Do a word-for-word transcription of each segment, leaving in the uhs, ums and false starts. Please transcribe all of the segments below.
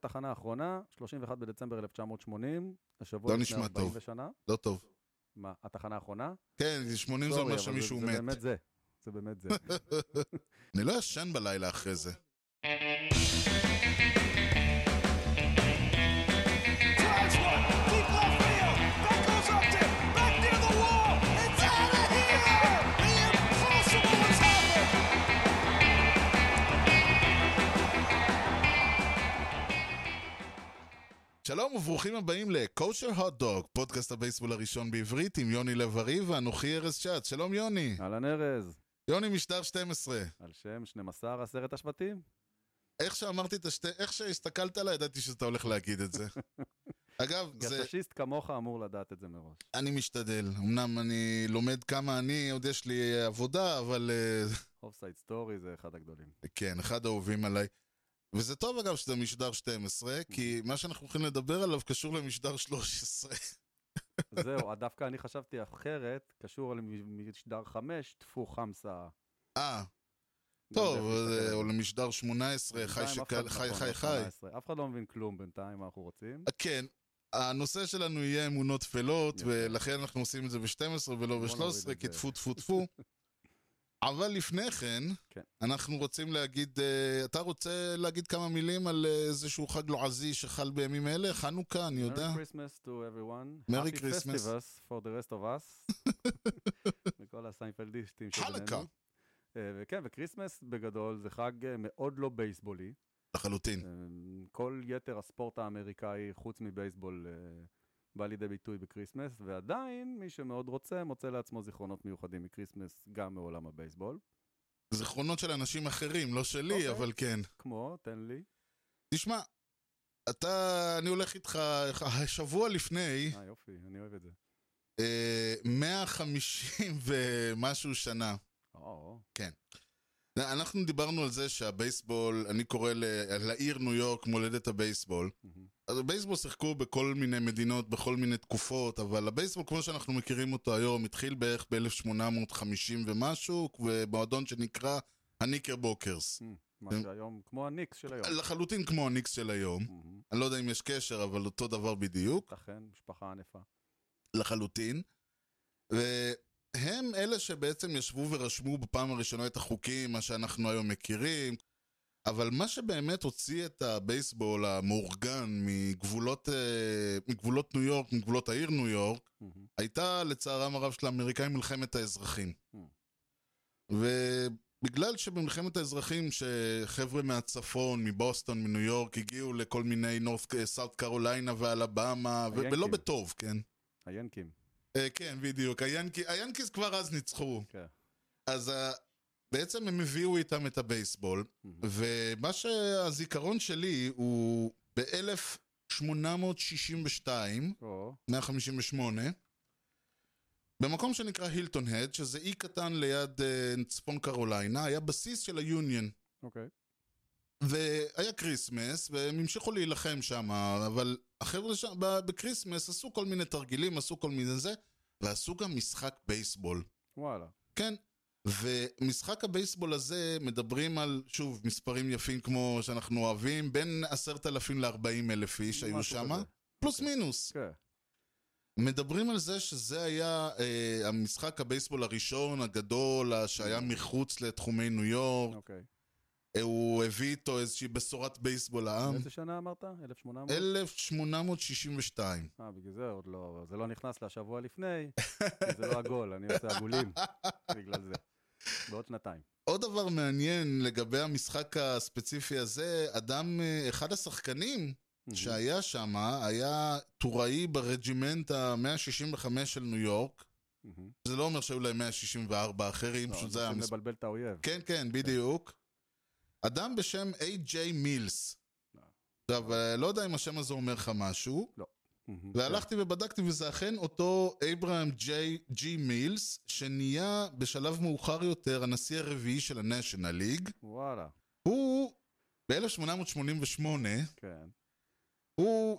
תחנה האחרונה, שלושים ואחד בדצמבר אלף תשע מאות שמונים, השבוע לפני ארבעים ושנה. לא טוב. מה, התחנה האחרונה? כן, שמונים זה אומר שמישהו מת. זה באמת זה, זה באמת זה. אני לא ישן בלילה אחרי זה. שלום וברוכים הבאים לקושר הוטדוג, פודקאסט הבייסבול הראשון בעברית עם יוני לברי ואנוכי ארז צ'אט. שלום יוני. אהלן ארז. יוני משטר שתים עשרה. על שם שנים עשר עשרת השבטים. איך שאמרתי את השתי... איך שהסתכלת עליי, ידעתי שאתה הולך להגיד את זה. אגב, זה... גששיסט כמוך אמור לדעת את זה מראש. אני משתדל. אמנם אני לומד כמה אני, עוד יש לי עבודה, אבל... אופסייד סטורי זה אחד הגדולים. כן, אחד האהובים עליי. וזה טוב אגב שזה משדר שתים עשרה, כי מה שאנחנו הולכים לדבר עליו קשור למשדר שלוש עשרה. זהו, דווקא אני חשבתי אחרת, קשור למשדר חמש, תפו חמסה. אה, טוב, או למשדר שמונה עשרה, חי חי חי. אף אחד לא מבין כלום בינתיים, מה אנחנו רוצים. כן, הנושא שלנו יהיה אמונות תפלות, ולכן אנחנו עושים את זה ב-שתים עשרה ולא ב-שלוש עשרה, כי תפו תפו תפו. אבל לפני כן, כן, אנחנו רוצים להגיד, uh, אתה רוצה להגיד כמה מילים על uh, איזשהו חג לועזי שחל בימים אלה? חנוכה, אני יודע. Merry Christmas to everyone. Merry Christmas. Happy Festivus for the rest of us. וכל הסיינפלדיסטים שבינינו. חלקה. Uh, וכן, וקריסמס בגדול זה חג מאוד לא בייסבולי. לחלוטין. Uh, כל יתר הספורט האמריקאי חוץ מבייסבול uh, בא לידי ביטוי בקריסמס, ועדיין מי שמאוד רוצה מוצא לעצמו זיכרונות מיוחדים מקריסמס, גם מעולם הבייסבול. זיכרונות של אנשים אחרים, לא שלי, אבל כן. כמו, תן לי. תשמע, אתה, אני הולך איתך, השבוע לפני... אה, יופי, אני אוהב את זה. מאה וחמישים ומשהו שנה. או. כן. אנחנו דיברנו על זה שהבייסבול, אני קורא לעיר ניו יורק מולדת הבייסבול. אז הבייסבול שיחקו בכל מיני מדינות, בכל מיני תקופות, אבל הבייסבול כמו שאנחנו מכירים אותו היום, התחיל בערך ב-אלף שמונה מאות וחמישים ומשהו, במועדון שנקרא הניקרבוקרס. מה שהיום, כמו הניקס של היום. לחלוטין כמו הניקס של היום. אני לא יודע אם יש קשר, אבל אותו דבר בדיוק. אכן, משפחה ענפה. לחלוטין. ו... הם אלה שבעצם ישבו ורשמו בפעם הראשונה את החוקים, מה שאנחנו היום מכירים, אבל מה שבאמת הוציא את הבייסבול המאורגן מגבולות, מגבולות ניו יורק, מגבולות העיר ניו יורק, mm-hmm. הייתה לצערם הרב של האמריקאים מלחמת האזרחים. Mm-hmm. ובגלל שבמלחמת האזרחים שחבר'ה מהצפון, מבוסטון, מניו יורק, הגיעו לכל מיני נורת, סאוט קרוליינה ואלבמה, ו- ולא בטוב, כן. היאנקים. כן, בדיוק. היאנקיז כבר אז ניצחו. אז בעצם הם הביאו איתם את הבייסבול, ומה שהזיכרון שלי הוא ב-אלף שמונה מאות שישים ושתיים, מאה חמישים ושמונה, במקום שנקרא הילטון הד, שזה אי קטן ליד צפון קרוליינה, היה בסיס של היוניון. אוקיי. והיה קריסמס, והם המשיכו להילחם שם, אבל החבר'ה שם, בקריסמס עשו כל מיני תרגילים, עשו כל מיני זה, ועשו גם משחק בייסבול. וואלה. כן, ומשחק הבייסבול הזה מדברים על, שוב, מספרים יפים כמו שאנחנו אוהבים, בין עשרת אלפים לארבעים אלף איש היו שם, פלוס מינוס. כן. מדברים על זה שזה היה אה, המשחק הבייסבול הראשון, הגדול, שהיה מחוץ לתחומי ניו יורק. אוקיי. הוא הביא איתו איזושהי בשורת בייסבול לעם. איזה שנה אמרת? אלף שמונה מאות? אלף שמונה מאות שישים ושתיים. אה, בגלל זה עוד לא, זה לא נכנס לשבוע לפני, זה לא עגול, אני עושה עגולים בגלל זה. בעוד שנתיים. עוד דבר מעניין לגבי המשחק הספציפי הזה, אדם, אחד השחקנים שהיה שם, היה טוראי ברג'ימנט ה-מאה שישים וחמש של ניו יורק, זה לא אומר שהיו להם מאה שישים וארבע אחרים, פשוט זה היה... זה מבלבל את האויב. כן, כן, בדיוק. אדם בשם איי ג'יי מילס. עכשיו, לא יודע אם השם הזה אומר לך משהו. לא. והלכתי ובדקתי, וזה אכן אותו אברהם ג'י מילס, שנהיה בשלב מאוחר יותר הנשיא הרביעי של הנשיונל ליג. וואלה. הוא, ב-אלף שמונה מאות שמונים ושמונה, הוא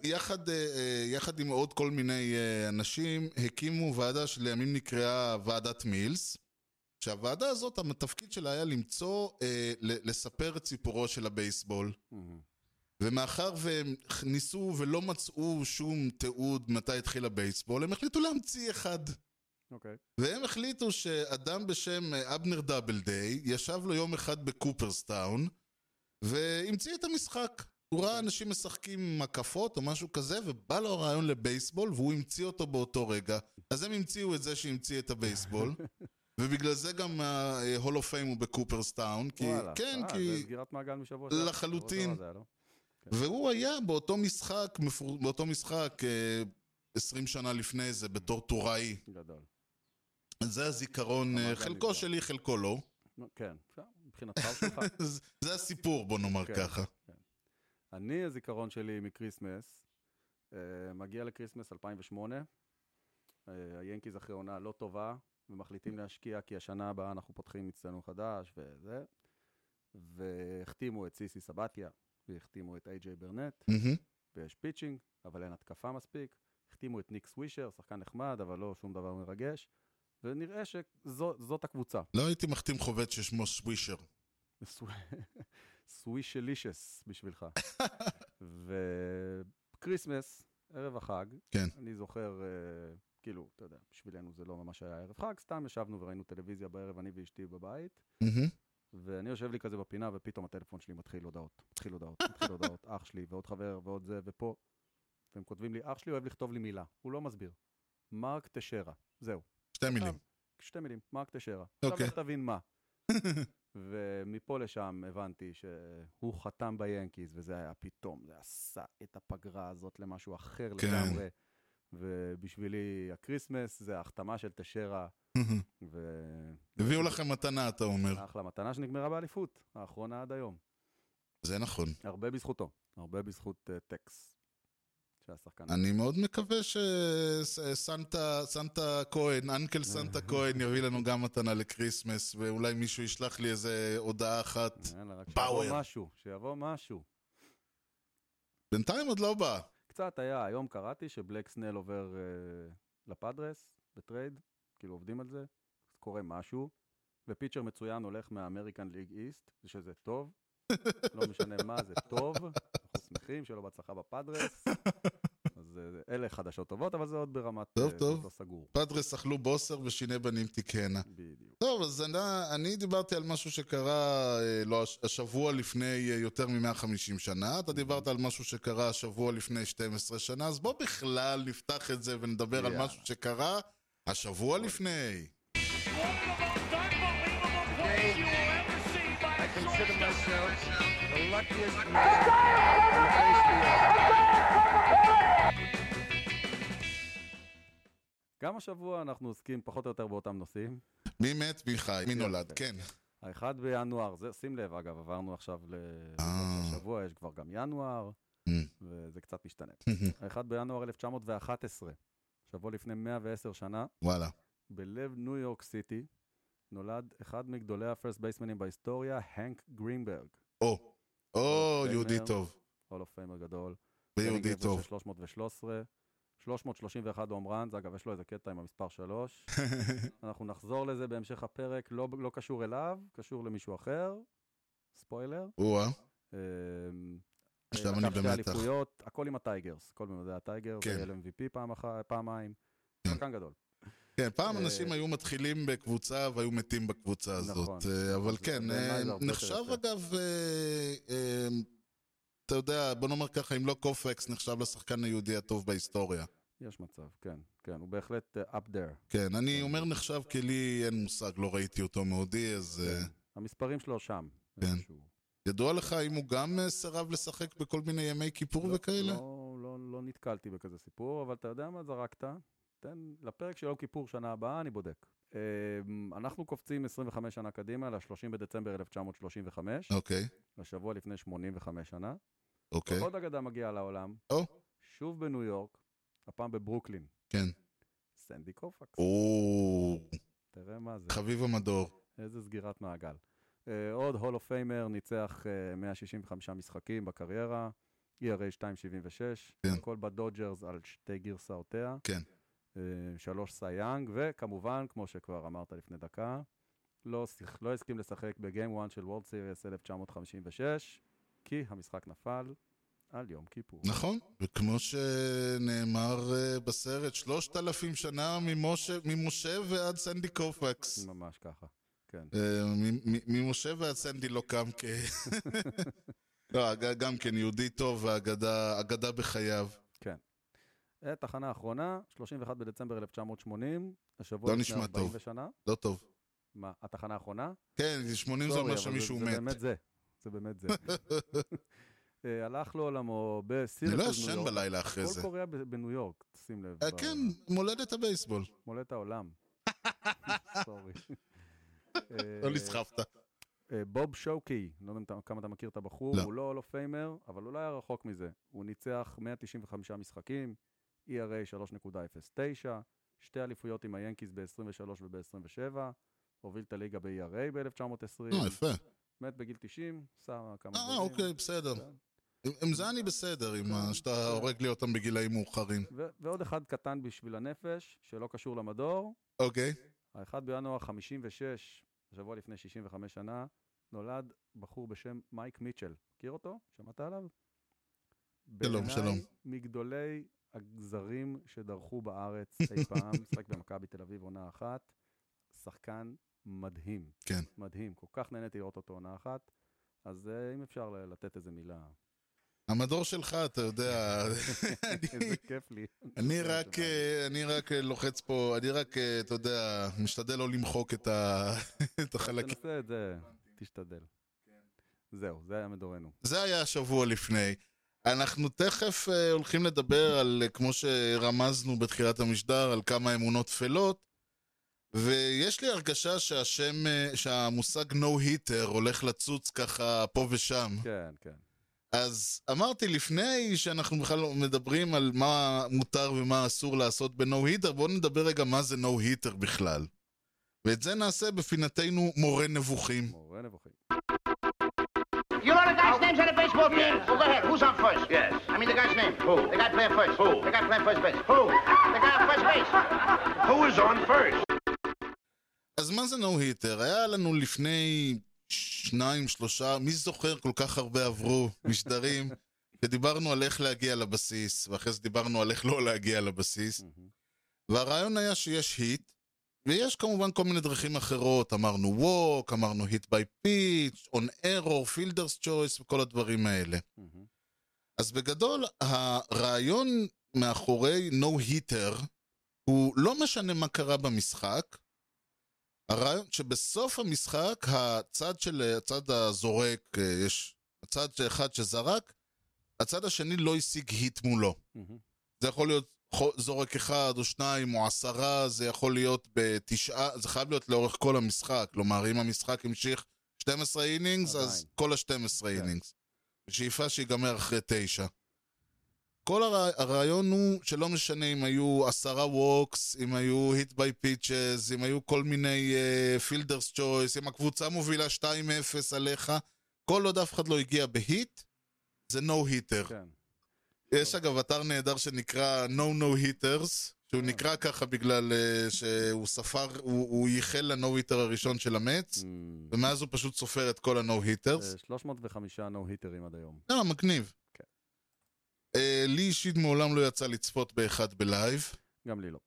יחד עם עוד כל מיני אנשים, הקימו ועדה שלימים נקראה ועדת מילס. שהוועדה הזאת, התפקיד שלה היה למצוא, אה, לספר את סיפורו של הבייסבול. Mm-hmm. ומאחר והם ניסו ולא מצאו שום תיעוד מתי התחיל הבייסבול, הם החליטו להמציא אחד. Okay. והם החליטו שאדם בשם אבנר דאבלדיי ישב לו יום אחד בקופרסטאון, והמציא את המשחק. הוא ראה אנשים משחקים עם מקפות או משהו כזה, ובא לו רעיון לבייסבול, והוא המציא אותו באותו רגע. אז הם המציאו את זה שהמציא את הבייסבול, ובגלל זה גם ה-Hall of Fame הוא בקופרסטאון, כי כן, כי... זה סגירת מעגל משבוע. לחלוטין. והוא היה באותו משחק, באותו משחק עשרים שנה לפני זה, בתור טוראי. גדול. זה הזיכרון, חלקו שלי, חלקו לא. כן, מבחינת פעם שלך. זה הסיפור, בוא נאמר ככה. אני, הזיכרון שלי מקריסמס, מגיע לקריסמס אלפיים ושמונה, היאנקיז אחרי עונה לא טובה, ומחליטים להשקיע, כי השנה הבאה אנחנו פותחים מצטיינים חדש, וזה, והחתימו את סיסי סבתיה, והחתימו את איי-ג'יי ברנט, ויש פיצ'ינג, אבל אין התקפה מספיק, החתימו את ניק סווישר, שחקן נחמד, אבל לא שום דבר מרגש, ונראה שזאת הקבוצה. לא הייתי מחתים חובד ששמו סווישר. סווישלישס בשבילך. וקריסמס, ערב החג, אני זוכר, כאילו, אתה יודע, בשבילנו זה לא ממש היה ערב חג, סתם ישבנו וראינו טלוויזיה בערב, אני ואשתי בבית, ואני יושב לי כזה בפינה, ופתאום הטלפון שלי מתחיל הודעות, מתחיל הודעות, מתחיל הודעות, אח שלי ועוד חבר ועוד זה ופה, והם כותבים לי, אח שלי אוהב לכתוב לי מילה, הוא לא מסביר, מרק תשרה, זהו. שתי מילים. שתי מילים, מרק תשרה. עכשיו תבין מה. ומפה לשם הבנתי שהוא חתם ביאנקיז, וזה היה פתאום, זה עשה את הפגרה הזאת למשהו אחר לגמרי, ובשבילי הקריסמס זה ההחתמה של תשרה, הביאו לכם מתנה, אתה אומר. אחלה מתנה שנגמרה באליפות, האחרונה עד היום. זה נכון. הרבה בזכותו, הרבה בזכות טקס. אני מאוד מקווה שסנטה כהן, אנקל סנטה כהן יביא לנו גם מתנה לקריסמס, ואולי מישהו ישלח לי איזה הודעה אחת. שיבוא משהו, שיבוא משהו. בינתיים עוד לא בא. קצת היה, היום קראתי שבלק סנל עובר לפאדרס בטרייד, כאילו עובדים על זה, קורה משהו, ופיצ'ר מצוין הולך מהאמריקן ליג איסט, שזה טוב, לא משנה מה, זה טוב, אנחנו שמחים שלא בהצלחה בפאדרס, אז אלה חדשות טובות, אבל זה עוד ברמת סגור. פאדרס אכלו בוסר ושיני בנים תיקנה. בדיוק. טוב, אז אני דיברתי על משהו שקרה השבוע לפני יותר מ-מאה וחמישים שנה, אתה דיברת על משהו שקרה השבוע לפני שתים עשרה שנה, אז בוא בכלל נפתח את זה ונדבר על משהו שקרה השבוע לפני. consider myself the luckiest man in the face of the earth. גם השבוע אנחנו עוסקים פחות או יותר באותם נושאים. מי מת, מי חי, מי נולד, כן. האחד בינואר, זה, שים לב אגב, עברנו עכשיו לשבוע, יש כבר גם ינואר, וזה קצת משתנה. האחד בינואר אלף תשע מאות ואחת עשרה, שבוע לפני מאה ועשר שנה, וואלה. בלב ניו יורק סיטי, נולד אחד מגדולי הפרסט בייסמנים בהיסטוריה, הנק גרינברג. או, או, יהודי טוב. הול אוף פיימר גדול. ויהודי טוב. שלוש מאות ושלוש עשרה, שלוש מאות שלושים ואחת הום ראנס, אגב, יש לו איזה קטע עם המספר שלוש. אנחנו נחזור לזה בהמשך הפרק, לא, לא קשור אליו, קשור למישהו אחר. ספוילר. וואה. עכשיו אני במתח. הכל עם הטייגרס, הכל במדעי הטייגרס, זה M V P פעמיים, חלקן גדול. כן, פעם אנשים היו מתחילים בקבוצה והיו מתים בקבוצה הזאת, אבל כן, נחשב אגב, אתה יודע, בוא נאמר ככה, אם לא קופקס, נחשב לשחקן היהודי הטוב בהיסטוריה. יש מצב, כן, כן, הוא בהחלט up there. כן, אני אומר נחשב, כי לי אין מושג, לא ראיתי אותו מעודי, אז... המספרים שלו שם. כן. ידוע לך אם הוא גם סירב לשחק בכל מיני ימי כיפור וכאלה? לא נתקלתי בכזה סיפור, אבל אתה יודע מה, זרקת? לפרק של יום כיפור שנה הבאה, אני בודק. אנחנו קופצים עשרים וחמש שנה קדימה, ל-שלושים בדצמבר אלף תשע מאות שלושים וחמש. אוקיי. לשבוע לפני שמונים וחמש שנה. אוקיי. עוד אגדה מגיעה לעולם. או. שוב בניו יורק, הפעם בברוקלין. כן. סנדי קופקס. או. תראה מה זה. חביב המדור. איזה סגירת מעגל. עוד הול אוף פיימר, ניצח מאה שישים וחמישה משחקים בקריירה, E R A שתיים נקודה שבעים ושש. כן. הכל בדודג'רס על שתי גרסאותיה. כן. שלוש סייאנג, וכמובן, כמו שכבר אמרת לפני דקה, לא, לא הסכים לשחק בגיים אחת של וורלד סיריס אלף תשע מאות חמישים ושש, כי המשחק נפל על יום כיפור. נכון, וכמו שנאמר בסרט, שלושת אלפים שנה ממשה, ממשה ועד סנדי קופקס. ממש ככה, כן. ממשה ועד סנדי לא קם כ... לא, גם כן, יהודי טוב, אגדה בחייו. כן. התחנה האחרונה, שלושים ואחד בדצמבר אלף תשע מאות שמונים, השבוע לפני ארבעים ושנה. לא טוב. מה, התחנה האחרונה? כן, שמונים זה אומר שמישהו מת. זה באמת זה, זה באמת זה. הלך לעולמו בסירקוס ניו יורק. אני לא ישן בלילה אחרי זה. כל קוריאה בניו יורק, שים לב. כן, מולדת הבייסבול. מולדת העולם. סורי. לא נסחפת. בוב שוקי, לא יודע כמה אתה מכיר את הבחור, הוא לא Hall of Famer, אבל אולי היה רחוק מזה. הוא ניצח מאה תשעים וחמישה משחקים, E R A שלוש נקודה אפס תשע, שתי אליפויות עם היאנקיז ב-עשרים ושלוש וב-עשרים ושבע, הוביל את הליגה ב-E R A ב-אלף תשע מאות עשרים. יפה. מת בגיל תשעים, עשה כמה... אה, אוקיי, בסדר. עם זה אני בסדר, עם שאתה הורג לי אותם בגילאים מאוחרים. ועוד אחד קטן בשביל הנפש, שלא קשור למדור. אוקיי. האחד בינואר חמישים ושש, שבוע לפני שישים וחמש שנה, נולד בחור בשם מייק מיטשל. מכיר אותו? שמעת עליו? שלום, שלום. בעיניי מגדולי הגזרים שדרכו בארץ אי פעם, משחק במכבי תל אביב עונה אחת, שחקן מדהים. כן. מדהים. כל כך נהניתי לראות אותו עונה אחת, אז אם אפשר לתת איזה מילה. המדור שלך, אתה יודע. איזה כיף לי. אני רק, אני רק לוחץ פה, אני רק, אתה יודע, משתדל לא למחוק את החלק. תנסה את זה, תשתדל. זהו, זה היה מדורנו. זה היה השבוע לפני. אנחנו תכף הולכים לדבר על, כמו שרמזנו בתחילת המשדר, על כמה אמונות תפלות, ויש לי הרגשה שהשם, שהמושג No-Hitter הולך לצוץ ככה פה ושם. כן, כן. אז אמרתי לפני שאנחנו בכלל מדברים על מה מותר ומה אסור לעשות ב-No-Hitter, בואו נדבר רגע מה זה No-Hitter בכלל. ואת זה נעשה בפינתנו מורה נבוכים. מורה נבוכים. You know the guy's names on the baseball team? Yes. Well, go ahead. Who's on first? Yes. I mean the guy's name. Who? The guy playing first. Who? The guy playing first base. Who? The guy on first base. Who is on first? אז מה זה No-Hitter? היה לנו לפני שניים, שלושה, מי זוכר כל כך הרבה עברו משדרים, שדיברנו על איך להגיע לבסיס, ואחרי זה דיברנו על איך לא להגיע לבסיס, והרעיון היה שיש היט, ויש כמובן כל מיני דרכים אחרות, אמרנו ווק, אמרנו hit by pitch, on error, fielder's choice, וכל הדברים האלה. אז בגדול, הרעיון מאחורי No-Hitter, הוא לא משנה מה קרה במשחק, הרעיון שבסוף המשחק הצד של הצד הזורק יש הצד אחד שזרק הצד השני לא השיג היט מולו mm-hmm. זה יכול להיות זורק אחד או שניים או עשרה זה יכול להיות בתשעה זה חייב להיות לאורך כל המשחק כלומר אם המשחק המשיך שתים עשרה אינינגס אז כל ה-שתים עשרה אינינגס בשאיפה שיגמר אחרי תשע כל הרעיון הוא שלא משנה אם היו עשרה ווקס, אם היו hit by pitches, אם היו כל מיני uh, fielders choice, אם הקבוצה מובילה שתיים אפס עליך, כל עוד אף אחד לא הגיע בהיט, זה no-hitter. כן. יש אגב אתר נהדר שנקרא no-no-hitters, שהוא yeah. נקרא ככה בגלל uh, שהוא ספר, הוא, הוא ייחל ל-no-hitter הראשון של המץ, mm. ומאז הוא פשוט סופר את כל ה-no-hitters. שלוש מאות וחמישה no-hitters עד היום. לא, מגניב. לי אישית מעולם לא יצא לצפות באחד בלייב. גם לי לא.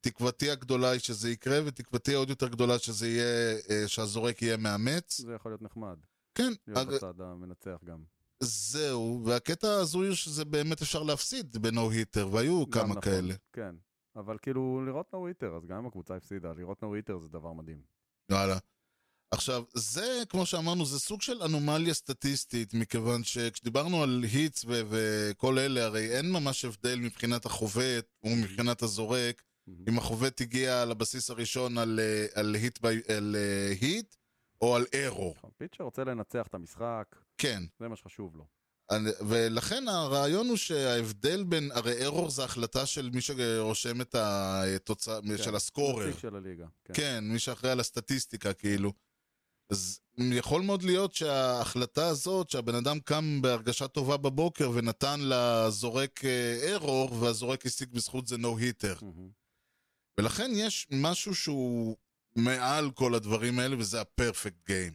תקוותי הגדולה היא שזה יקרה, ותקוותי עוד יותר גדולה שזה יהיה, שהזורק יהיה מאמץ. זה יכול להיות נחמד. כן. להיות בצד המנצח גם. זהו, והקטע הזוי שזה באמת אפשר להפסיד בנו-היטר, והיו כמה כאלה. כן, אבל כאילו לראות נו-היטר, אז גם אם הקבוצה הפסידה, לראות נו-היטר זה דבר מדהים. יאללה. עכשיו, זה, כמו שאמרנו, זה סוג של אנומליה סטטיסטית, מכיוון שכשדיברנו על היטס ו- וכל אלה, הרי אין ממש הבדל מבחינת החובט ומבחינת הזורק, mm-hmm. אם החובט הגיע לבסיס הראשון על, על, היט, בי, על היט או על אירור. פיצ'ר רוצה לנצח את המשחק, כן. זה מה שחשוב לו. ולכן הרעיון הוא שההבדל בין, הרי אירור זה החלטה של מי שרושם את התוצאה, כן. של הסקורר. של הליגה, כן. כן, מי שאחראי על הסטטיסטיקה כאילו. אז יכול מאוד להיות שההחלטה הזאת, שהבן אדם קם בהרגשה טובה בבוקר ונתן לזורק אירור, והזורק השיג בזכות זה no-hitter. Mm-hmm. ולכן יש משהו שהוא מעל כל הדברים האלה, וזה ה-perfect game.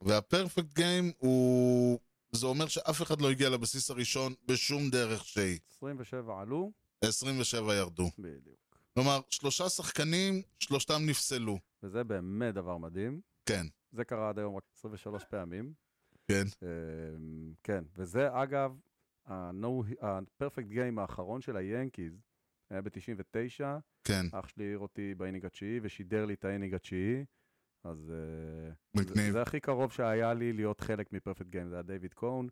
וה-perfect game הוא זה אומר שאף אחד לא הגיע לבסיס הראשון בשום דרך שהיא. עשרים ושבע עלו. עשרים ושבע ירדו. בדיוק. כלומר, שלושה שחקנים, שלושתם נפסלו. וזה באמת דבר מדהים. כן. זה קרה עד היום רק עשרים ושלוש פעמים. כן. כן, וזה אגב, ה-Perfect Game האחרון של היאנקיז, היה ב-תשעים ותשע, כן. אח שלי העיר אותי באינינג התשיעי, ושידר לי את האינינג התשיעי, אז זה, זה הכי קרוב שהיה לי להיות חלק מפרפקט גיים, זה היה דיוויד קון.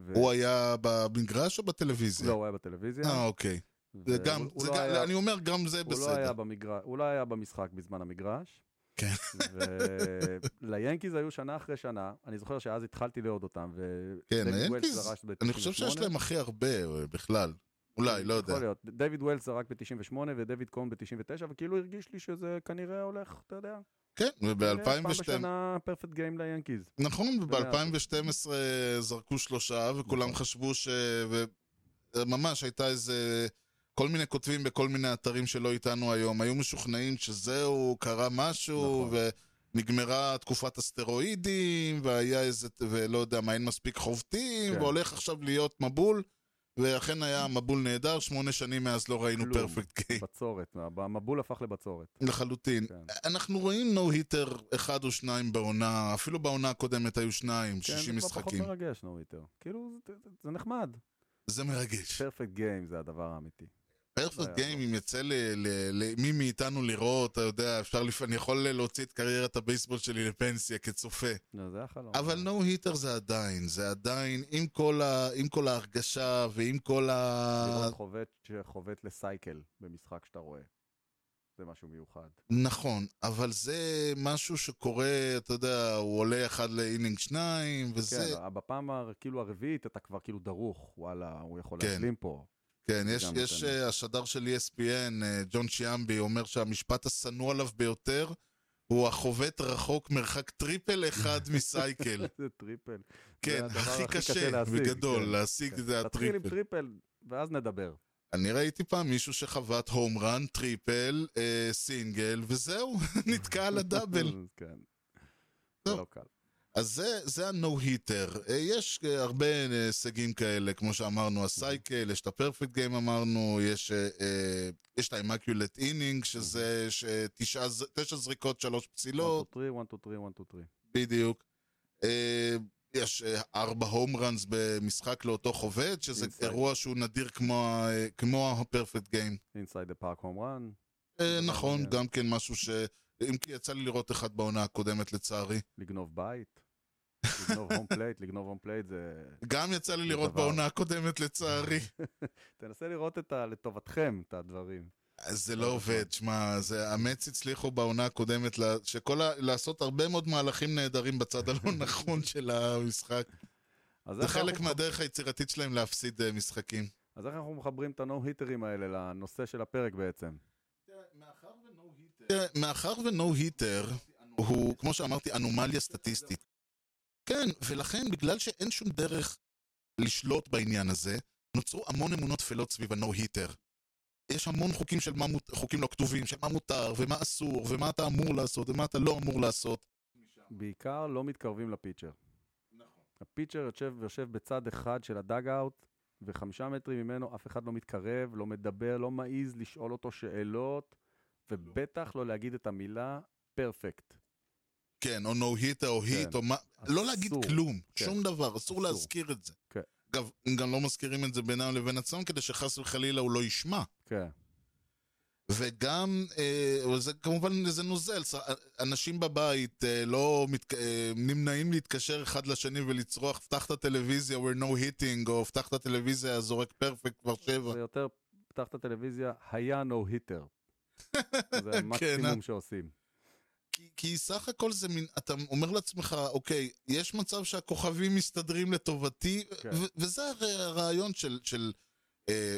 ו... הוא היה במגרש או בטלוויזיה? לא, הוא היה בטלוויזיה. אה, אוקיי. ו... גם, הוא, הוא לא היה... אני אומר, גם זה הוא בסדר. לא היה במגר... הוא לא היה במשחק בזמן המגרש. כן. וליאנקיז היו שנה אחרי שנה, אני זוכר שאז התחלתי לעוד אותם. ו... כן, היאנקיז, אני חושב שיש להם הכי הרבה בכלל. אולי, לא יודע. יכול להיות. דיוויד ווילס זה רק ב-תשעים ושמונה, ודייוויד קון ב-תשעים ותשע, וכאילו הרגיש לי שזה כנראה הולך, אתה יודע. כן, וב-אלפיים ושתיים... פעם בשנה פרפקט גיים ליאנקיז. נכון, וב-אלפיים ושתים עשרה זרקו שלושה, וכולם חשבו ש... ממש הייתה איזה... כל מיני כותבים בכל מיני אתרים שלא איתנו היום, היו משוכנעים שזהו, קרה משהו, ונגמרה תקופת הסטרואידים, והיה איזה... ולא יודע, מה אין מספיק חובטים, והולך עכשיו להיות מבול. ואכן היה מבול נהדר, שמונה שנים מאז לא ראינו פרפקט גיים. בצורת, המבול הפך לבצורת. לחלוטין. אנחנו רואים נו-היטר אחד או שניים בעונה, אפילו בעונה הקודמת היו שניים, שישים משחקים. זה פחות מרגש נו-היטר, כאילו זה נחמד. זה מרגש. פרפקט גיים זה הדבר האמיתי. פרפקט גיים, אם יצא למי מאיתנו לראות, אתה יודע, אני יכול להוציא את קריירת הבייסבול שלי לפנסיה כצופה. אבל נו-היטר זה עדיין, זה עדיין, עם כל ההרגשה ועם כל ה... לראות חובט לסייקל במשחק שאתה רואה. זה משהו מיוחד. נכון, אבל זה משהו שקורה, אתה יודע, הוא עולה אחד לאינינג שניים, וזה... כן, בפעם הרביעית אתה כבר כאילו דרוך, וואלה, הוא יכול להשלים פה. כן, יש, יש השדר של E S P N, ג'ון שיאמבי, אומר שהמשפט הסנוע עליו ביותר, הוא החובט רחוק מרחק טריפל אחד מסייקל. זה טריפל. כן, הכי קשה וגדול להשיג את זה הטריפל. תתחיל עם טריפל, ואז נדבר. אני ראיתי פעם מישהו שחבט הום רן, טריפל, סינגל, וזהו, נתקע על הדאבל. כן, זה לא קל. אז זה, זה ה-No-Hitter. יש הרבה הישגים כאלה, כמו שאמרנו, הסייקל, יש את ה-Perfect Game אמרנו, יש, יש את ה-Immaculate Inning, שזה תשע, תשע זריקות, שלוש פסילות. אחת שתיים שלוש, אחת שתיים שלוש, אחת שתיים שלוש. בדיוק. יש ארבע הום ראנס במשחק לאותו חובד, שזה Inside. אירוע שהוא נדיר כמו, כמו ה-Perfect Game. Inside the Park home run. נכון, גם כן משהו ש... אם כי יצא לי לראות אחד בעונה הקודמת לצערי. לגנוב בית, לגנוב הום פלייט, לגנוב הום פלייט זה... גם יצא לי לראות בעונה הקודמת לצערי. תנסה לראות לטובתכם את הדברים. זה לא עובד, שמה, אמץ הצליחו בעונה הקודמת לעשות הרבה מאוד מהלכים נהדרים בצד הלא נכון של המשחק. זה חלק מהדרך היצירתית שלהם להפסיד משחקים. אז איך אנחנו מחברים את הנו-היטרים האלה לנושא של הפרק בעצם? מאחר ונו-היטר הוא, כמו שאמרתי, אנומליה סטטיסטית. כן, ולכן בגלל שאין שום דרך לשלוט בעניין הזה, נוצרו המון אמונות תפלות סביב הנו-היטר. יש המון חוקים של מה, חוקים לא כתובים, של מה מותר ומה אסור ומה אתה אמור לעשות ומה אתה לא אמור לעשות. בעיקר לא מתקרבים לפיצ'ר. הפיצ'ר יושב בצד אחד של הדאג-אאוט, וחמישה מטרים ממנו אף אחד לא מתקרב, לא מדבר, לא מעיז לשאול אותו שאלות, ובטח לא להגיד את המילה פרפקט. כן, או נו-היטר, או היט, או מה, לא להגיד כלום, שום דבר, אסור להזכיר את זה. אגב, גם לא מזכירים את זה בינם לבין עצמם, כדי שחס וחלילה הוא לא ישמע. כן. וגם, כמובן זה נוזל, אנשים בבית לא נמנעים להתקשר אחד לשני ולצרוח, פתח את הטלוויזיה, we're no hitting, או פתח את הטלוויזיה, זורק פרפקט כבר שבע. זה יותר, פתח את הטלוויזיה, היה no hitter. זה המקסימום שעושים. כי סך הכל זה מין, אתה אומר לעצמך, אוקיי, יש מצב שהכוכבים מסתדרים לטובתי, וזה הרעיון של...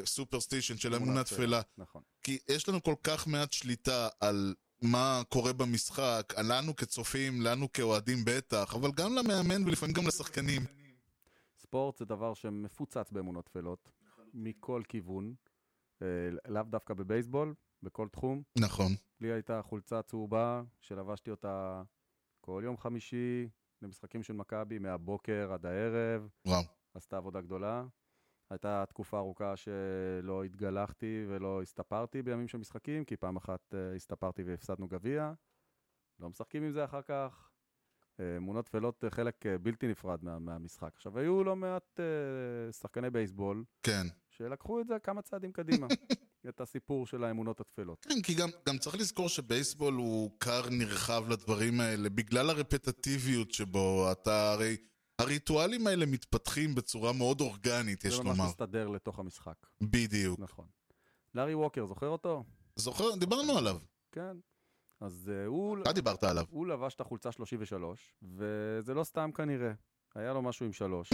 סופרסטישן של אמונה תפלה. נכון. כי יש לנו כל כך מעט שליטה על מה קורה במשחק, עלינו כצופים, לנו כאוהדים בטח, אבל גם למאמן ולפעמים גם לשחקנים. ספורט זה דבר שמפוצץ באמונות תפלות, מכל כיוון, לאו דווקא בבייסבול, בכל תחום. נכון. לי הייתה חולצה צהובה, שלבשתי אותה כל יום חמישי, למשחקים של מכבי מהבוקר עד הערב. וואו. עשתה עבודה גדולה. הייתה תקופה ארוכה שלא התגלחתי ולא הסתפרתי בימים של משחקים, כי פעם אחת הסתפרתי והפסדנו גביע. לא משחקים עם זה אחר כך. אמונות תפלות חלק בלתי נפרד מה, מהמשחק. עכשיו, היו לא מעט אה, שחקני בייסבול, כן. שלקחו את זה כמה צעדים קדימה, את הסיפור של האמונות התפלות. כן, כי גם, גם צריך לזכור שבייסבול הוא קר נרחב לדברים האלה, בגלל הרפטטיביות שבו אתה, הרי הריטואלים האלה מתפתחים בצורה מאוד אורגנית, יש לומר. זה ממש מסתדר לתוך המשחק. בדיוק. נכון. לארי ווקר, זוכר אותו? זוכר, דיברנו עליו. כן. אז הוא... אתה דיברת עליו. הוא לבש את החולצה שלושים ושלוש, וזה לא סתם כנראה. היה לו משהו עם שלוש.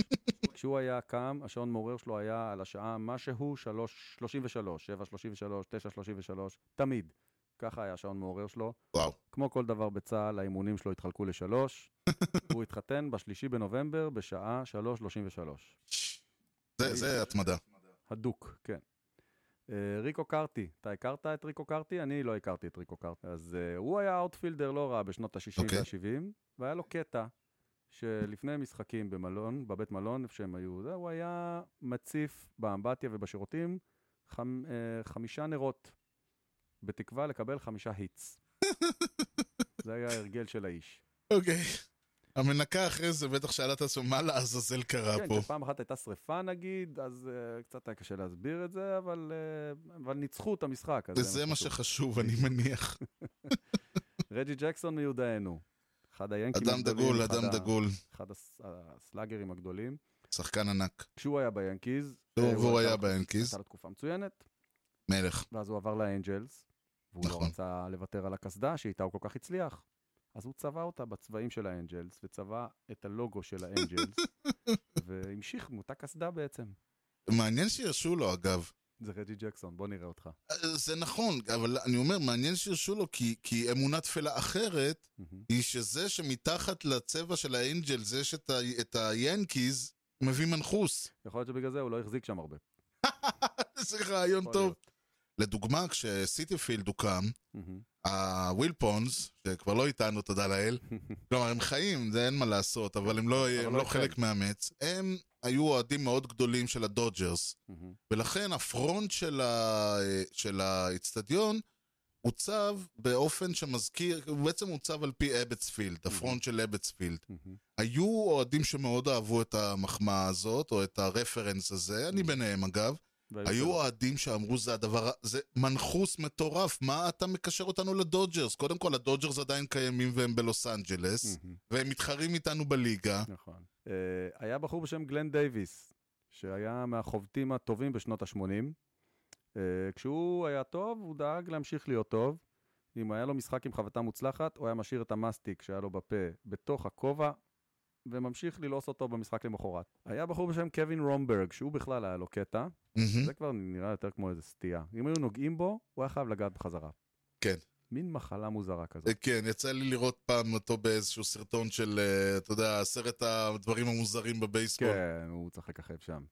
כשהוא היה קם, השעון מעורר שלו היה על השעה משהו שלוש שלושים ושלוש, שבע שלושים ושלוש, תשע שלושים ושלוש, תמיד. ככה היה השעון מעורר שלו. וואו. כמו כל דבר בצהל, האימונים שלו התחלקו לשלוש. הוא התחתן בשלישי בנובמבר בשעה שלוש שלושים ושלוש. זה התמדה. הדוק, כן. ריקו קארטי, אתה הכרת את ריקו קארטי? אני לא הכרתי את ריקו קארטי. אז הוא היה אוטפילדר לא רע בשנות ה-שישים וה-שבעים, והיה לו קטע שלפני משחקים במלון, בבית מלון, איפה שהם היו, הוא היה מציף באמבטיה ובשירותים חמישה נרות, בתקווה לקבל חמישה היטס. זה היה הרגל של האיש. אוקיי. המנקה אחרי זה בטח שאלה את עצמו, מה לעזאזל קרה פה? כן, כשפעם אחת הייתה שריפה נגיד, אז uh, קצת היה קשה להסביר את זה, אבל, uh, אבל ניצחו את המשחק. וזה מה שחשוב, אני מניח. רג'י ג'קסון מיודענו. אחד היאנקים אדם דגול, אדם דגול. אחד הסלאגרים הגדולים. שחקן ענק. כשהוא היה ביאנקיז. והוא היה ביאנקיז. הייתה לו תקופה מצוינת. מלך. ואז הוא עבר לאנג'לס, והוא לא רצה לוותר על הקסדה, שאיתה הוא כל כך הצליח. אז הוא צבע אותה בצבעים של האנג'לס, וצבע את הלוגו של האנג'לס, והמשיך מותה כסדה בעצם. מעניין שירשו לו, אגב. זה רג'י ג'קסון, בוא נראה אותך. זה נכון, אבל אני אומר, מעניין שירשו לו, כי, כי אמונת תפלה אחרת, היא שזה שמתחת לצבע של האנג'לס, יש את, ה, את היאנקיז, מביא מנחוס. יכול להיות שבגלל זה הוא לא החזיק שם הרבה. זה רעיון טוב. להיות. לדוגמה, כשסיטי פילד הוקם, הוויל פונס, שכבר לא איתנו, תודה לאל, כלומר, הם חיים, זה אין מה לעשות, אבל הם לא, הם לא חלק מאמץ, הם היו אוהדים מאוד גדולים של הדודג'רס, ולכן הפרונט של האצטדיון הוצב באופן שמזכיר, בעצם הוצב על פי אבטס פילד, הפרונט של אבטס פילד. היו אוהדים שמאוד אהבו את המחמאה הזאת, או את הרפרנס הזה, אני ביניהם אגב, היו אוהדים שאמרו, זה הדבר, זה מנחוס מטורף, מה אתה מקשר אותנו לדודג'רס? קודם כל, הדודג'רס עדיין קיימים והם בלוס אנג'לס, והם מתחרים איתנו בליגה. נכון. היה בחור בשם גלן דייביס, שהיה מהחובטים הטובים בשנות ה-שמונים. כשהוא היה טוב, הוא דאג להמשיך להיות טוב. אם היה לו משחק עם חבטה מוצלחת, הוא היה משאיר את המסטיק שהיה לו בפה בתוך הכובע, וממשיך ללעוס אותו במשחק למחרת. היה בחור בשם קווין רומברג, שהוא בכלל היה לו קטע, זה כבר נראה יותר כמו איזה סטייה. אם היו נוגעים בו, הוא היה חייב לגעת בחזרה. כן. מין מחלה מוזרה כזאת. כן, יצא לי לראות פעם אותו באיזשהו סרטון של, אתה יודע, סרט הדברים המוזרים בבייסבול. כן, הוא צריך לקחב שם.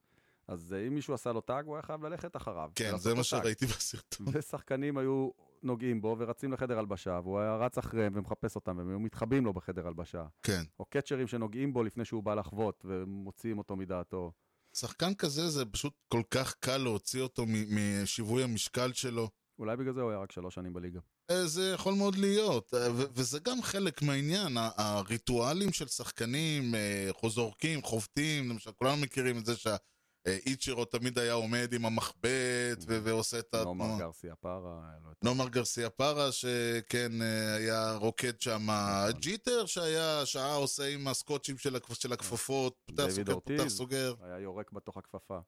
אז אם מישהו עשה לו טאג, הוא היה חייב ללכת אחריו. כן, זה מה שראיתי בסרטון. ושחקנים היו נוגעים בו ורצים לחדר הלבשה, והוא היה רץ אחריהם ומחפש אותם, והם מתחבאים לו בחדר הלבשה. כן. או קצ'רים שנוגעים בו לפני שהוא בא לחוות, ומוציאים אותו מדעתו. שחקן כזה זה פשוט כל כך קל להוציא אותו משיווי המשקל שלו. אולי בגלל זה הוא היה רק שלוש שנים בליגה. זה יכול מאוד להיות, וזה גם חלק מהעניין, הריטואלים של שחקנים, חוזורקים, חובטים, למשל, כולנו מכירים את זה שהאיצ'ירו תמיד היה עומד עם המחבט ועושה את... נומר גרסיה פארה. נומר גרסיה פארה שכן היה רוקד שם, ג'יטר שהיה שעה עושה עם הסקוטשים של הכפפות, פתח סוגר, פתח סוגר. היה יורק בתוך הכפפה.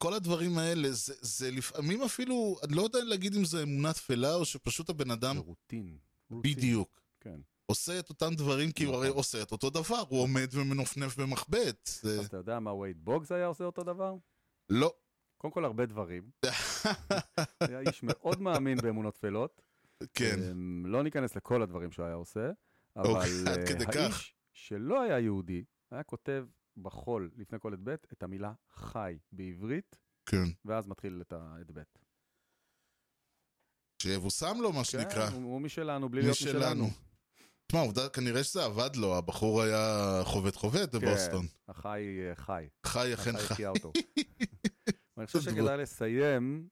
כל הדברים האלה, זה, זה לפעמים אפילו, אני לא יודע להגיד אם זה אמונה תפלה, או שפשוט הבן אדם... זה רוטין. בדיוק. כן. עושה את אותם דברים, כי הוא הרי עושה את אותו דבר, הוא עומד ומנופנף במחבט. אתה יודע מה וייד בוגס היה עושה אותו דבר? לא. קודם כל הרבה דברים. היה איש מאוד מאמין באמונות תפלות. כן. לא ניכנס לכל הדברים שהוא היה עושה, אבל האיש שלא היה יהודי, היה כותב, בחול, לפני כל את בית, את המילה חי בעברית, כן. ואז מתחיל את, את בית. שיבוסם לו, מה שנקרא. כן, הוא משלנו, בלי להיות משלנו. תשמע, עובדה, כנראה שזה עבד לו, הבחור היה חובד חובד בבוסטון. כן, החי חי. חי אכן חי. החי אותו. אני חושב שכדאי לסיים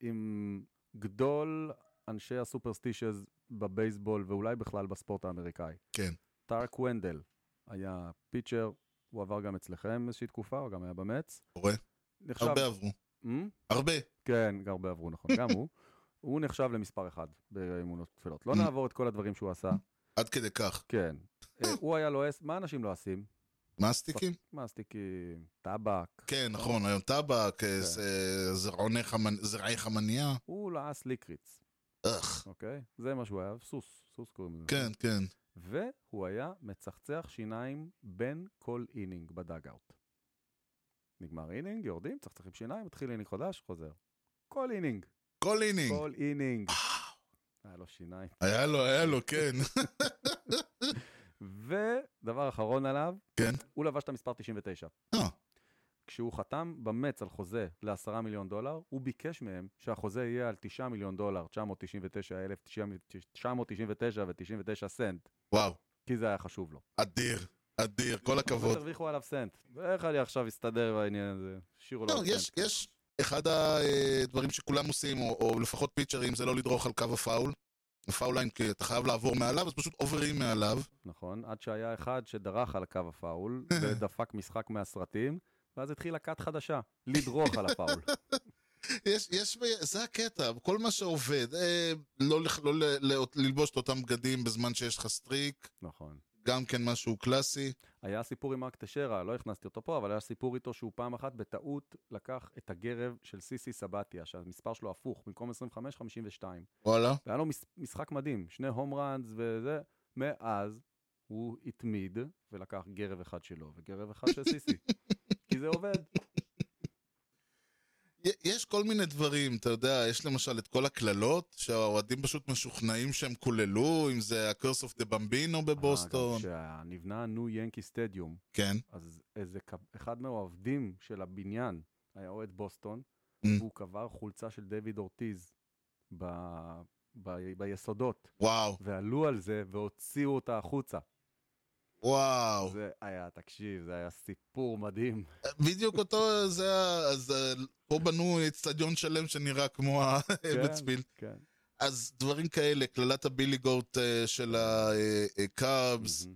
עם גדול אנשי הסופרסטישז בבייסבול, ואולי בכלל בספורט האמריקאי. כן. טארק ונדל היה פיצ'ר, הוא עבר גם אצלכם איזושהי תקופה, הוא גם היה במץ. הרבה. הרבה עברו. הרבה. כן, הרבה עברו, נכון, גם הוא. הוא נחשב למספר אחד באימונות תפלות. לא נעבור את כל הדברים שהוא עשה. עד כדי כך. כן. הוא היה לועס, מה אנשים לועסים? מסטיקים? מסטיקים, טבק. כן, נכון, היום טבק, זרעי חמניה. הוא לועס ליקריץ. איך. אוקיי? זה מה שהוא היה, סוס, סוס קוראים לזה. כן, כן. והוא היה מצחצח שיניים בין כל אינינג בדאגאוט. נגמר אינינג, יורדים, צחצחים שיניים, מתחיל אינינג חודש, חוזר. כל אינינג. כל אינינג. כל אינינג. היה לו שיניים. היה לו, היה לו, כן. ודבר אחרון עליו, הוא לבש את המספר תשעים ותשע. כשהוא חתם במץ על חוזה לעשרה מיליון דולר, הוא ביקש מהם שהחוזה יהיה על תשעה מיליון דולר, תשע מאות תשעים ותשע אלף, תשע מאות תשעים ותשע ו-תשעים ותשע סנט. וואו. כי זה היה חשוב לו. אדיר. אדיר, כל הכבוד. תרוויחו עליו סנט. ואיך אני עכשיו אסתדר בעניין הזה? שירו לו סנט. יש... אחד הדברים שכולם עושים, או, או לפחות פיצ'רים, זה לא לדרוך על קו הפאול. הפאול ליין, כי אתה חייב לעבור מעליו, אז פשוט עוברים מעליו. נכון, עד שהיה אחד שדרך על קו הפאול, ודפק משחק מהסרטים, ואז התחיל לקט חדשה, לדרוך על הפאול. יש, יש, זה הקטע, כל מה שעובד, אה, לא, לא, לא, לא, ללבוש את אותם בגדים בזמן שיש לך סטריק. נכון. גם כן משהו קלאסי. היה סיפור עם מרק תשרה, לא הכנסתי אותו פה, אבל היה סיפור איתו שהוא פעם אחת בטעות לקח את הגרב של סיסי סבתיה, שהמספר שלו הפוך, במקום עשרים וחמש חמישים ושתיים. וואלה. והיה לו משחק מדהים, שני הום ראנס וזה. מאז הוא התמיד ולקח גרב אחד שלו, וגרב אחד של סיסי. כי זה עובד. יש כל מיני דברים, אתה יודע, יש למשל את כל הכללות, שהאוהדים פשוט משוכנעים שהם כוללו, אם זה ה-Curse of the Bambino בבוסטון. כשנבנה נו ינקי סטדיום, כן. אז איזה, אחד מהאוהדים של הבניין היה אוהד בוסטון, והוא קבר חולצה של דיוויד אורטיז ב, ב, ביסודות. וואו. ועלו על זה והוציאו אותה החוצה. וואו. זה היה, תקשיב, זה היה סיפור מדהים. בדיוק אותו, זה היה, אז פה בנו אצטדיון שלם שנראה כמו האבטס פילד. כן, כן. אז דברים כאלה, כללת הבילי גורט של הקאבס,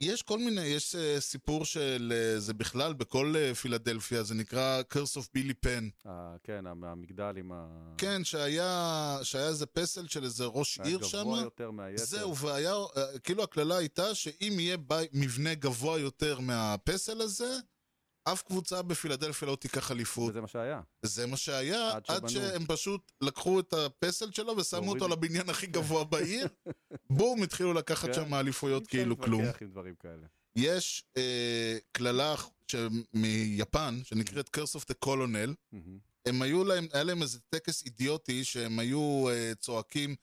יש כל מיני, יש סיפור של זה בכלל, בכל פילדלפיה, זה נקרא Curse of בילי פן. כן, המגדל עם ה... כן, שהיה איזה פסל של איזה ראש עיר שם. גבוה יותר מהיתר. זהו, והיה, כאילו הכללה הייתה שאם יהיה מבנה גבוה יותר מהפסל הזה, אף קבוצה בפילדלפיה לא תיקח חליפות. וזה מה שהיה. זה מה שהיה, עד שהם פשוט לקחו את הפסל שלו ושמו אותו לבניין הכי גבוה בעיר, בום, התחילו לקחת שם אליפויות כאילו כלום. יש כללה מיפן, שנקראת Curse of the Colonel, הם היו להם, היה להם איזה טקס אידיוטי, שהם היו צועקים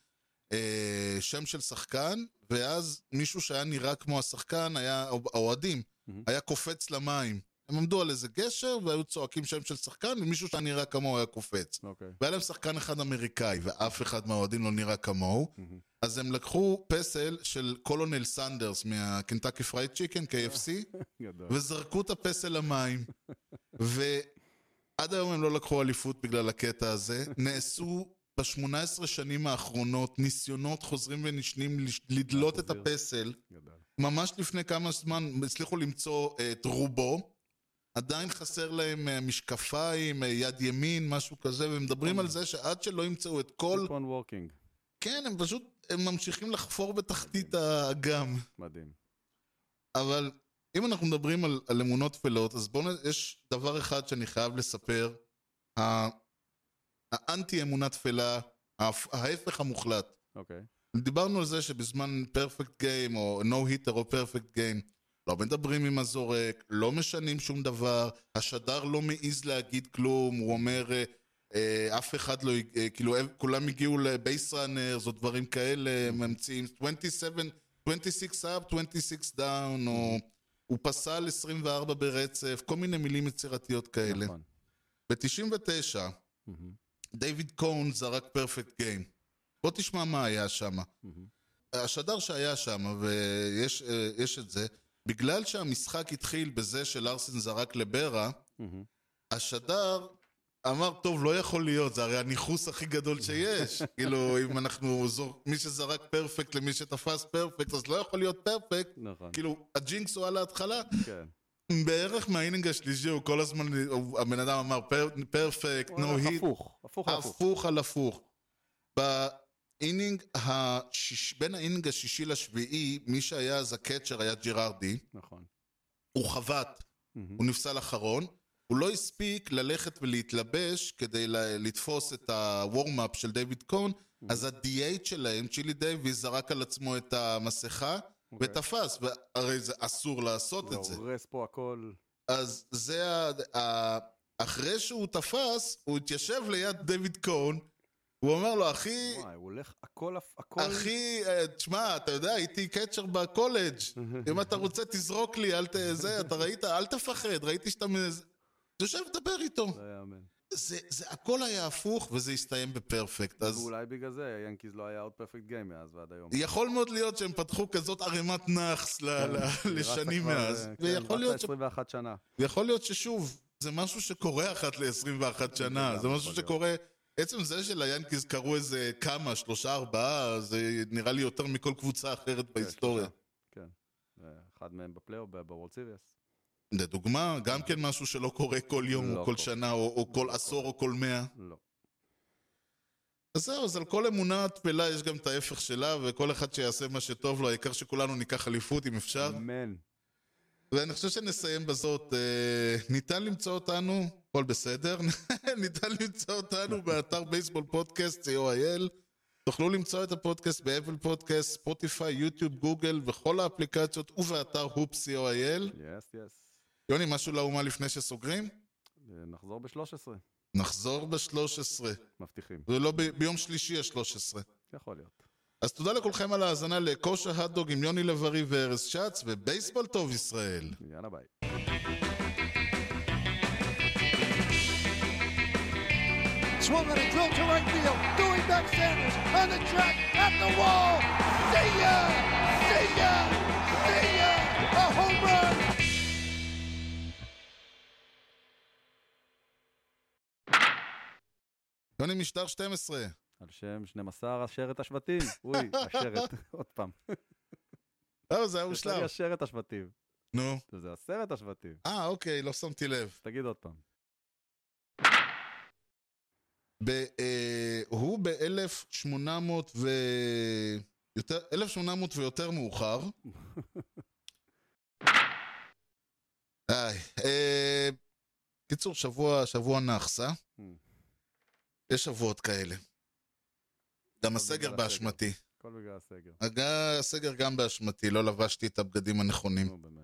שם של שחקן, ואז מישהו שהיה נראה כמו השחקן, היה, האוהדים, היה קופץ למים. הם עמדו על איזה גשר, והיו צועקים שם של שחקן, ומישהו שנראה כמוהו היה קופץ. Okay. והיה להם שחקן אחד אמריקאי, ואף אחד מהאוהדים לא נראה כמוהו. Mm-hmm. אז הם לקחו פסל של קולונל סנדרס, מהקנטקי פרייד צ'יקן, K F C, וזרקו את הפסל למים. ועד היום הם לא לקחו אליפות בגלל הקטע הזה. נעשו ב-שמונה עשרה שנים האחרונות, ניסיונות חוזרים ונשנים לדלות את הפסל. גדל. ממש לפני כמה זמן, הצליחו למצוא את רובו, עדיין חסר להם משקפיים, יד ימין, משהו כזה, והם מדברים על זה שעד שלא ימצאו את כל... כן, הם פשוט, הם ממשיכים לחפור בתחתית האגם. מדהים. אבל אם אנחנו מדברים על, על אמונות תפלות, אז בואו, יש דבר אחד שאני חייב לספר, האנטי אמונה תפלה, ההפך המוחלט. אוקיי. דיברנו על זה שבזמן Perfect Game, או No-Hitter, או Perfect Game, לא מדברים עם הזורק, לא משנים שום דבר, השדר לא מעיז להגיד כלום, הוא אומר, אה, אף אחד לא, אה, כאילו, כולם הגיעו לבייסרנר, זו דברים כאלה, הם ממציאים, עשרים ושבע, עשרים ושש אפ, עשרים ושש דאון, או, הוא פסל עשרים וארבע ברצף, כל מיני מילים יצירתיות כאלה. נכון. ב-תשעים ותשע, mm-hmm. דיוויד קון זרק פרפקט גיים. בוא תשמע מה היה שם. Mm-hmm. השדר שהיה שם, ויש יש את זה, בגלל שהמשחק התחיל בזה של ארסן זרק לברה, השדר אמר, טוב, לא יכול להיות, זה הרי הניחוס הכי גדול שיש. כאילו, אם אנחנו, מי שזרק פרפקט למי שתפס פרפקט, אז לא יכול להיות פרפקט. כאילו, הג'ינקס הוא על ההתחלה. בערך מהאינינג השלישי, הוא כל הזמן, הבן אדם אמר, פרפקט, נו-היט. הפוך, הפוך על הפוך. הפוך על הפוך. באינינג, בין האינינג השישי לשביעי, מי שהיה אז הקצ'ר היה ג'ירארדי. נכון. הוא חבט, הוא נפסל אחרון. הוא לא הספיק ללכת ולהתלבש כדי לתפוס את הוורמאפ של דיוויד קון, אז ה-די אייץ' שלהם, צ'ילי דיוויס, זרק על עצמו את המסכה ותפס, והרי זה אסור לעשות את זה. הוא רס פה הכל. אז זה, אחרי שהוא תפס, הוא התיישב ליד דיוויד קון, הוא אומר לו, אחי... וואי, הוא הולך הכל... אחי, תשמע, אתה יודע, הייתי קצ'ר בקולג', אם אתה רוצה תזרוק לי, אתה ראית, אל תפחד, ראיתי שאתה... יושב לדבר איתו. לא יאמן. זה, זה הכל היה הפוך, וזה הסתיים בפרפקט. אז... ואולי בגלל זה, ינקיז לא היה עוד פרפקט גיים מאז ועד היום. יכול מאוד להיות שהם פתחו כזאת ערימת נחס לשנים מאז. ויכול להיות ש... עשרים ואחת שנה. ויכול להיות ששוב, זה משהו שקורה אחת ל-עשרים ואחת שנה. זה משהו שקורה... עצם זה של הינקיז קראו איזה כמה, שלושה, ארבעה, זה נראה לי יותר מכל קבוצה אחרת בהיסטוריה. כן. אחד מהם בפלי או בוורלד סיריס. לדוגמה, גם כן משהו שלא קורה כל יום או כל שנה או כל עשור או כל מאה. לא. אז זהו, אז על כל אמונה התפלה יש גם את ההפך שלה, וכל אחד שיעשה מה שטוב לו, העיקר שכולנו ניקח אליפות אם אפשר. אמן. ואני חושב שנסיים בזאת. ניתן למצוא אותנו, כל בסדר, ניתן למצוא אותנו באתר בייסבול פודקאסט, סי או איי אל. תוכלו למצוא את הפודקאסט באפל פודקאסט, ספוטיפיי, יוטיוב, גוגל וכל האפליקציות ובאתר הופ דוט סי או איי אל. Yes, yes. יוני, משהו לאומה לפני שסוגרים? נחזור ב-שלוש עשרה. נחזור ב-שלוש עשרה. מבטיחים. ולא ב- ביום שלישי ה-שלוש עשרה. יכול להיות. אז תודה לכולכם על ההאזנה לכושר הדוג עם יוני לברי וארז שץ, ובייסבול טוב ישראל. יאללה ביי. יוני משטר שתים עשרה. על שם שתים עשרה השרת השבטים. אוי, השרת, עוד פעם. לא, זה היה הוא שלב. זה השרת השבטים. נו. זה הסרט השבטים. אה, אוקיי, לא שמתי לב. תגיד עוד פעם. הוא ב-אלף שמונה מאות ו... אלף שמונה מאות ויותר מאוחר. קיצור, שבוע, שבוע נחסה. יש שבועות כאלה. גם הסגר באשמתי. כל בגלל הסגר. הסגר גם באשמתי, לא לבשתי את הבגדים הנכונים.